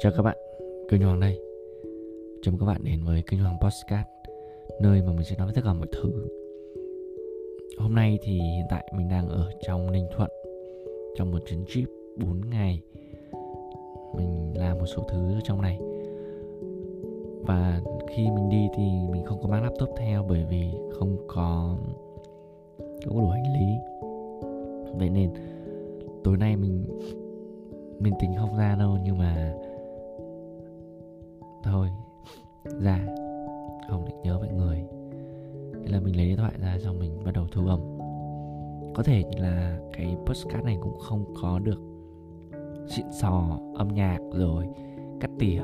Chào các bạn, kênh Hoàng đây. Chào mừng các bạn đến với kênh Hoàng Podcast, nơi mà mình sẽ nói với tất cả mọi thứ. Hôm nay thì hiện tại mình đang ở trong Ninh Thuận, trong một chuyến trip 4 ngày. Mình làm một số thứ ở trong này. Và khi mình đi thì mình không có mang laptop theo, bởi vì không có đủ hành lý. Vậy nên tối nay mình tính không ra đâu, nhưng mà thôi ra không định nhớ mọi người, nên là mình lấy điện thoại ra xong mình bắt đầu thu âm. Có thể là cái podcast này cũng không có được xịn sò âm nhạc rồi cắt tỉa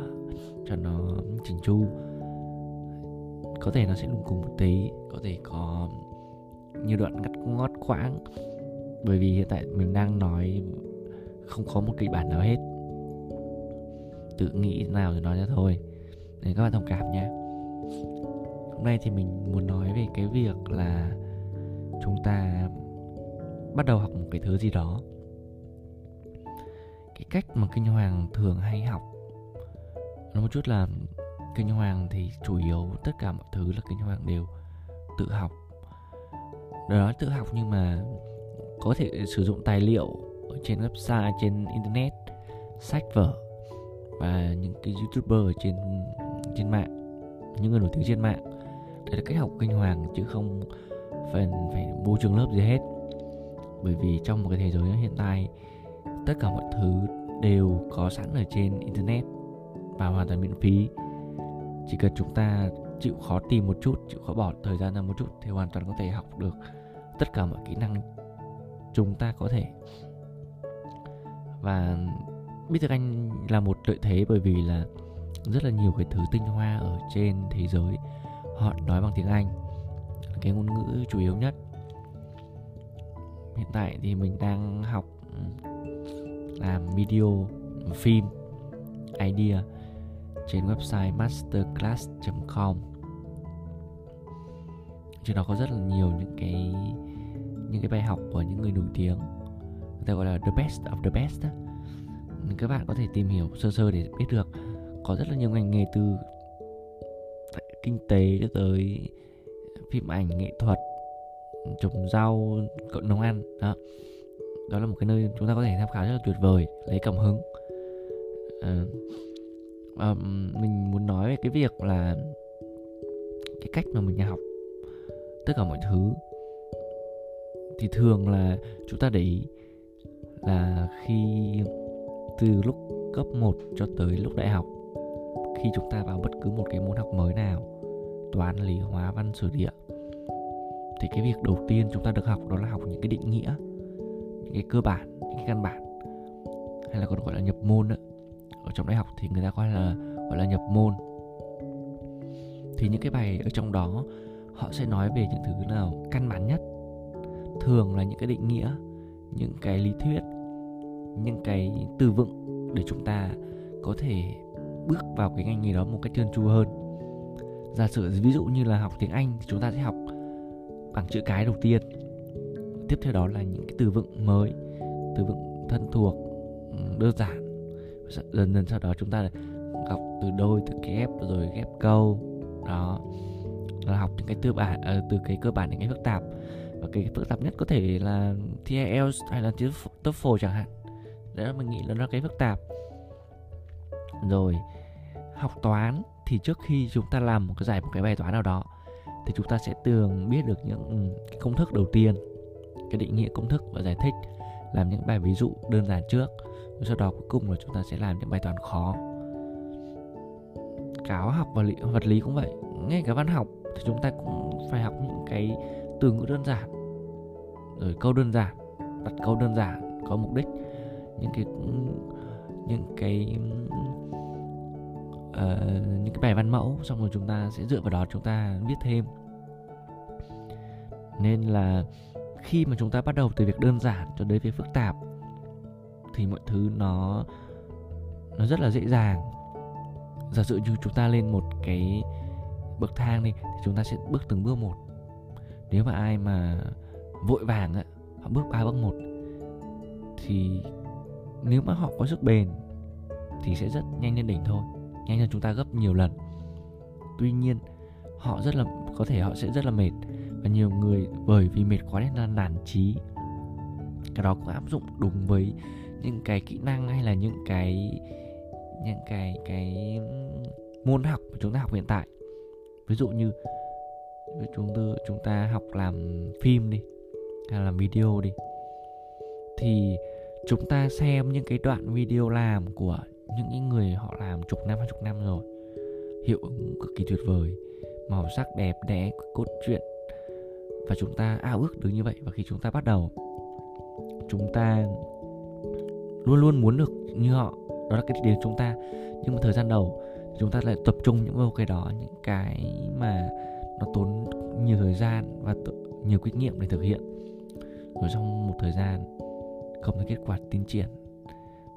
cho nó chỉnh chu, có thể nó sẽ lùng cùng một tí, có thể có nhiều đoạn ngắt ngót quãng, bởi vì hiện tại mình đang nói không có một kịch bản nào hết, tự nghĩ nào rồi nói ra thôi, nên các bạn thông cảm nhé. Hôm nay thì mình muốn nói về cái việc là chúng ta bắt đầu học một cái thứ gì đó. Cái cách mà kinh Hoàng thường hay học nó một chút là kinh Hoàng thì chủ yếu tất cả mọi thứ là kinh Hoàng đều tự học. Đó, tự học nhưng mà có thể sử dụng tài liệu trên website, trên internet, sách vở và những cái youtuber trên mạng, những người nổi tiếng trên mạng. Đây là cách học kinh Hoàng, chứ không phải vô trường lớp gì hết. Bởi vì trong một cái thế giới hiện tại, tất cả mọi thứ đều có sẵn ở trên internet và hoàn toàn miễn phí. Chỉ cần chúng ta chịu khó tìm một chút, chịu khó bỏ thời gian ra một chút thì hoàn toàn có thể học được tất cả mọi kỹ năng chúng ta có thể. Và biết tiếng Anh là một lợi thế, bởi vì là rất là nhiều cái thứ tinh hoa ở trên thế giới họ nói bằng tiếng Anh, cái ngôn ngữ chủ yếu nhất. Hiện tại thì mình đang học làm video, phim, idea trên website masterclass.com. Trên đó có rất là nhiều những cái bài học của những người nổi tiếng, người ta gọi là the best of the best đó. Các bạn có thể tìm hiểu sơ sơ để biết được có rất là nhiều ngành nghề, từ kinh tế cho tới phim ảnh, nghệ thuật, trồng rau, cộng nấu ăn đó. Đó là một cái nơi chúng ta có thể tham khảo rất là tuyệt vời, lấy cảm hứng. Mình muốn nói về cái việc là cái cách mà mình học tất cả mọi thứ, thì thường là chúng ta để ý là khi từ lúc cấp 1 cho tới lúc đại học, khi chúng ta vào bất cứ một cái môn học mới nào, toán, lý, hóa, văn, sử, địa, thì cái việc đầu tiên chúng ta được học đó là học những cái định nghĩa, những cái cơ bản, những cái căn bản, hay là còn gọi là nhập môn đó. Ở trong đại học thì người ta gọi là nhập môn. Thì những cái bài ở trong đó họ sẽ nói về những thứ nào căn bản nhất, thường là những cái định nghĩa, những cái lý thuyết, những cái từ vựng để chúng ta có thể bước vào cái ngành nghề đó một cách trơn tru hơn. Giả sử ví dụ như là học tiếng Anh thì chúng ta sẽ học bảng chữ cái đầu tiên, tiếp theo đó là những cái từ vựng mới, từ vựng thân thuộc, đơn giản. Dần dần sau đó chúng ta học từ đôi, từ ghép, rồi ghép câu. Đó là học những cái từ cái cơ bản đến cái phức tạp. Và cái phức tạp nhất có thể là IELTS hay là TOEFL chẳng hạn. Đấy là mình nghĩ là nó cái phức tạp. Rồi học toán thì trước khi chúng ta làm một cái bài toán nào đó thì chúng ta sẽ thường biết được những cái công thức đầu tiên, cái định nghĩa, công thức và giải thích, làm những bài ví dụ đơn giản trước. Sau đó cuối cùng là chúng ta sẽ làm những bài toán khó. Cả hóa học và vật lý cũng vậy, ngay cả văn học thì chúng ta cũng phải học những cái từ ngữ đơn giản, rồi câu đơn giản, đặt câu đơn giản có mục đích, những cái bài văn mẫu, xong rồi chúng ta sẽ dựa vào đó chúng ta viết thêm. Nên là khi mà chúng ta bắt đầu từ việc đơn giản cho đến việc phức tạp thì mọi thứ nó rất là dễ dàng. Giả sử như chúng ta lên một cái bậc thang đi thì chúng ta sẽ bước từng bước một. Nếu mà ai mà vội vàng á, họ bước 3 bước 1, thì nếu mà họ có sức bền thì sẽ rất nhanh lên đỉnh thôi, nhanh hơn chúng ta gấp nhiều lần. Tuy nhiên họ rất là có thể họ sẽ rất là mệt, và nhiều người bởi vì mệt quá nên là nản chí. Cái đó cũng áp dụng đúng với những cái kỹ năng hay là những cái môn học mà chúng ta học hiện tại. Ví dụ như chúng ta học làm phim đi, hay là làm video đi, thì chúng ta xem những cái đoạn video làm của những người họ làm chục năm, 20 năm rồi, hiệu ứng cực kỳ tuyệt vời, màu sắc đẹp đẽ, cốt truyện, và chúng ta ao ước được như vậy. Và khi chúng ta bắt đầu, chúng ta luôn luôn muốn được như họ, đó là cái điều chúng ta. Nhưng mà thời gian đầu chúng ta lại tập trung những cái đó, những cái mà nó tốn nhiều thời gian và nhiều kinh nghiệm để thực hiện. Rồi sau một thời gian không thấy kết quả tiến triển,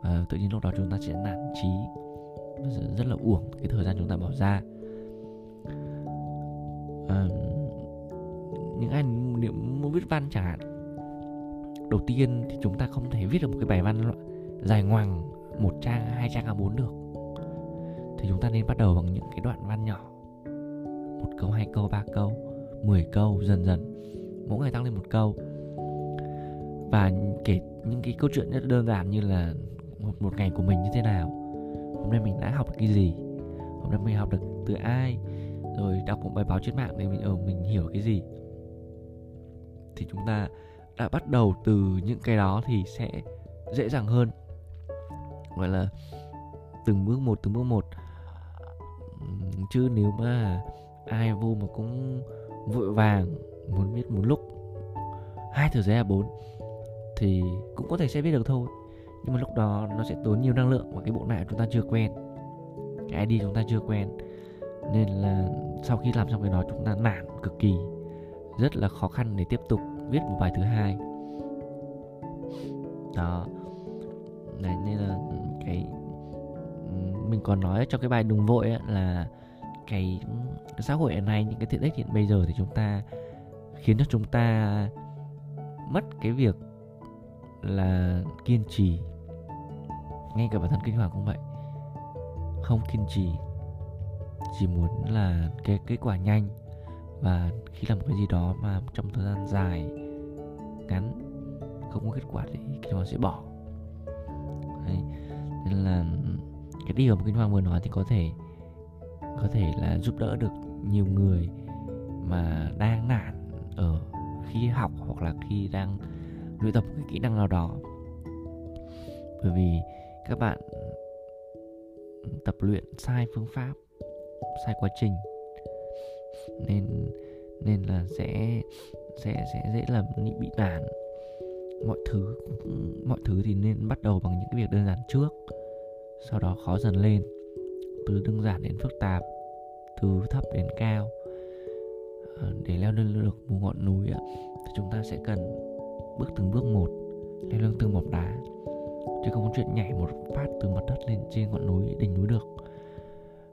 và tự nhiên lúc đó chúng ta sẽ nản chí, rất là uổng cái thời gian chúng ta bỏ ra. Những ai muốn viết văn chẳng hạn, đầu tiên thì chúng ta không thể viết được một cái bài văn dài ngoằng 1 trang, 2 trang, 4 được, thì chúng ta nên bắt đầu bằng những cái đoạn văn nhỏ, 1 câu, 2 câu, 3 câu, 10 câu, dần dần mỗi ngày tăng lên 1 câu. Và kể những cái câu chuyện rất đơn giản như là một ngày của mình như thế nào, hôm nay mình đã học được cái gì, hôm nay mình học được từ ai, rồi đọc một bài báo trên mạng để mình hiểu cái gì. Thì chúng ta đã bắt đầu từ những cái đó thì sẽ dễ dàng hơn, gọi là từng bước một. Chứ nếu mà ai vô mà cũng vội vàng muốn biết một lúc 2 tờ giấy A4 thì cũng có thể sẽ biết được thôi, nhưng mà lúc đó nó sẽ tốn nhiều năng lượng, và cái bộ não chúng ta chưa quen, cái ID chúng ta chưa quen, nên là sau khi làm xong cái đó chúng ta nản cực kỳ, rất là khó khăn để tiếp tục viết một bài thứ hai. Đó. Đấy, nên là cái mình còn nói trong cái bài đừng vội ấy, là cái xã hội hiện nay, những cái tiện ích hiện bây giờ thì chúng ta khiến cho chúng ta mất cái việc là kiên trì. Ngay cả bản thân Kinh Hoàng cũng vậy, không kiên trì, chỉ muốn là cái kết quả nhanh. Và khi làm một cái gì đó mà trong thời gian dài ngắn không có kết quả thì Kinh Hoàng sẽ bỏ. Đấy. Nên là cái điều mà Kinh Hoàng vừa nói thì có thể là giúp đỡ được nhiều người mà đang nản ở khi học, hoặc là khi đang luyện tập cái kỹ năng nào đó. Bởi vì các bạn tập luyện sai phương pháp, sai quá trình, nên là sẽ dễ làm bị nản. Mọi thứ thì nên bắt đầu bằng những cái việc đơn giản trước, sau đó khó dần lên, từ đơn giản đến phức tạp, từ thấp đến cao. Để leo lên được một ngọn núi thì chúng ta sẽ cần bước từng bước một, leo lên từng mỏm đá, chứ không có chuyện nhảy một phát từ mặt đất lên trên ngọn núi, đỉnh núi được.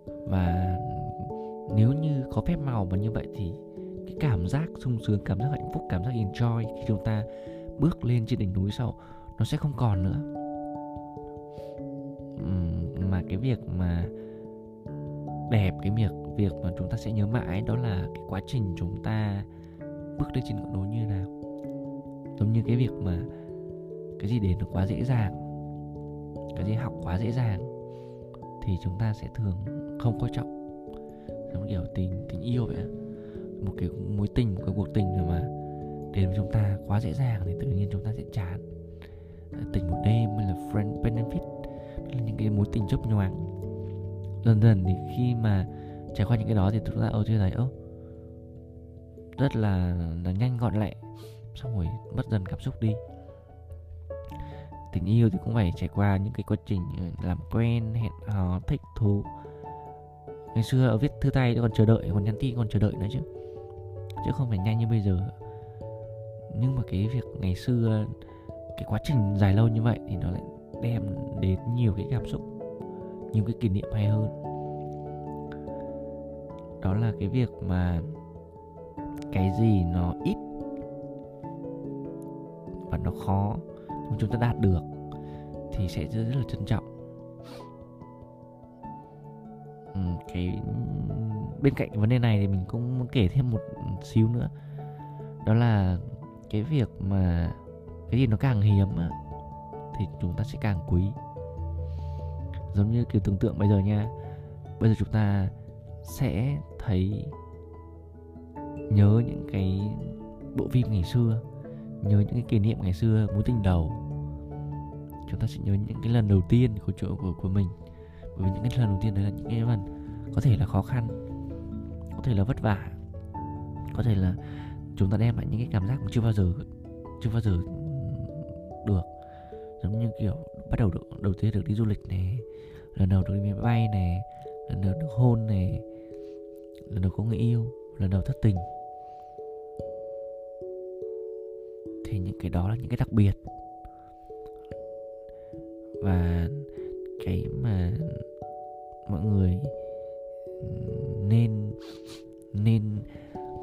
Và nếu như có phép màu mà như vậy thì cái cảm giác sung sướng, cảm giác hạnh phúc, cảm giác enjoy khi chúng ta bước lên trên đỉnh núi sau nó sẽ không còn nữa. Mà cái việc mà đẹp, cái việc mà chúng ta sẽ nhớ mãi đó là cái quá trình chúng ta bước lên trên ngọn núi như nào. Giống như cái việc mà cái gì đến nó quá dễ dàng, cái gì học quá dễ dàng thì chúng ta sẽ thường không coi trọng. Giống kiểu tình yêu vậy, một cái mối tình, một cái cuộc tình mà đến với chúng ta quá dễ dàng thì tự nhiên chúng ta sẽ chán. Tình một đêm hay là friend benefit, là những cái mối tình chớp nhoáng. Dần dần thì khi mà trải qua những cái đó thì chúng ta thấy rất là nhanh gọn lẹ, xong rồi mất dần cảm xúc đi. Tình yêu thì cũng phải trải qua những cái quá trình làm quen, hẹn hò, thích thú. Ngày xưa ở viết thư tay còn chờ đợi, còn nhắn tin còn chờ đợi nữa chứ không phải nhanh như bây giờ. Nhưng mà cái việc ngày xưa, cái quá trình dài lâu như vậy thì nó lại đem đến nhiều cái cảm xúc, nhiều cái kỷ niệm hay hơn. Đó là cái việc mà cái gì nó ít và nó khó, nhưng chúng ta đạt được thì sẽ rất là trân trọng. Cái bên cạnh vấn đề này thì mình cũng muốn kể thêm một xíu nữa, đó là cái việc mà cái gì nó càng hiếm thì chúng ta sẽ càng quý. Giống như kiểu tưởng tượng bây giờ nha, bây giờ chúng ta sẽ thấy nhớ những cái bộ phim ngày xưa, nhớ những cái kỷ niệm ngày xưa, mối tình đầu. Chúng ta sẽ nhớ những cái lần đầu tiên của mình. Bởi vì những cái lần đầu tiên đấy là những cái lần có thể là khó khăn, có thể là vất vả, có thể là chúng ta đem lại những cái cảm giác mà chưa bao giờ được. Giống như kiểu bắt đầu đầu tiên được đi du lịch này, lần đầu được đi máy bay này, lần đầu được hôn này, lần đầu có người yêu, lần đầu thất tình. Thì những cái đó là những cái đặc biệt. Và cái mà mọi người nên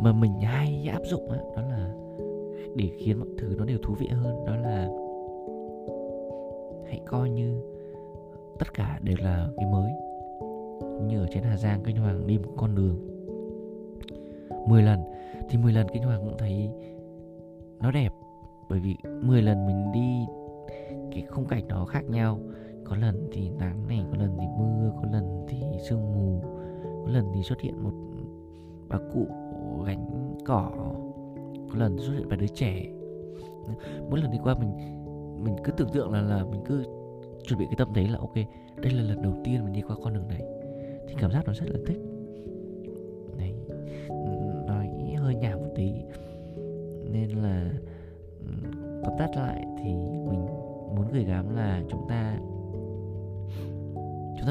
mà mình hay áp dụng đó là để khiến mọi thứ nó đều thú vị hơn, đó là hãy coi như tất cả đều là cái mới. Như ở trên Hà Giang, Kinh Hoàng đi một con đường 10 lần thì 10 lần Kinh Hoàng cũng thấy nó đẹp, bởi vì 10 lần mình đi cái khung cảnh nó khác nhau. Có lần thì nắng này, có lần thì mưa, có lần thì sương mù, có lần thì xuất hiện một bà cụ gánh cỏ, có lần xuất hiện vài đứa trẻ. Mỗi lần đi qua mình cứ tưởng tượng là mình cứ chuẩn bị cái tâm thế là ok, đây là lần đầu tiên mình đi qua con đường này, thì cảm giác nó rất là thích. Đấy, nói hơi nhảm một tí, nên là tóm tắt lại thì mình muốn gửi gắm là chúng ta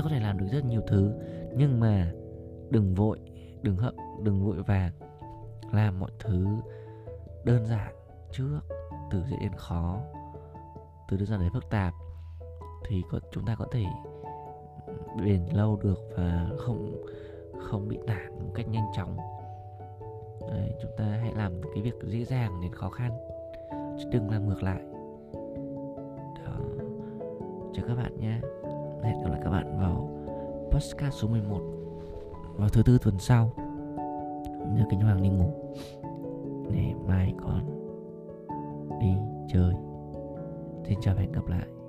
có thể làm được rất nhiều thứ, nhưng mà đừng vội, đừng hậm, đừng vội vàng, làm mọi thứ đơn giản trước, từ dễ đến khó, từ đơn giản đến phức tạp, thì chúng ta có thể bền lâu được và không bị nản một cách nhanh chóng. Đấy, chúng ta hãy làm cái việc dễ dàng đến khó khăn, chứ đừng làm ngược lại. Đó, chào các bạn nha. Hẹn gặp lại các bạn vào podcast số 11 vào thứ Tư tuần sau. Giờ Kính Hoàng đi ngủ để mai còn đi chơi. Xin chào và hẹn gặp lại.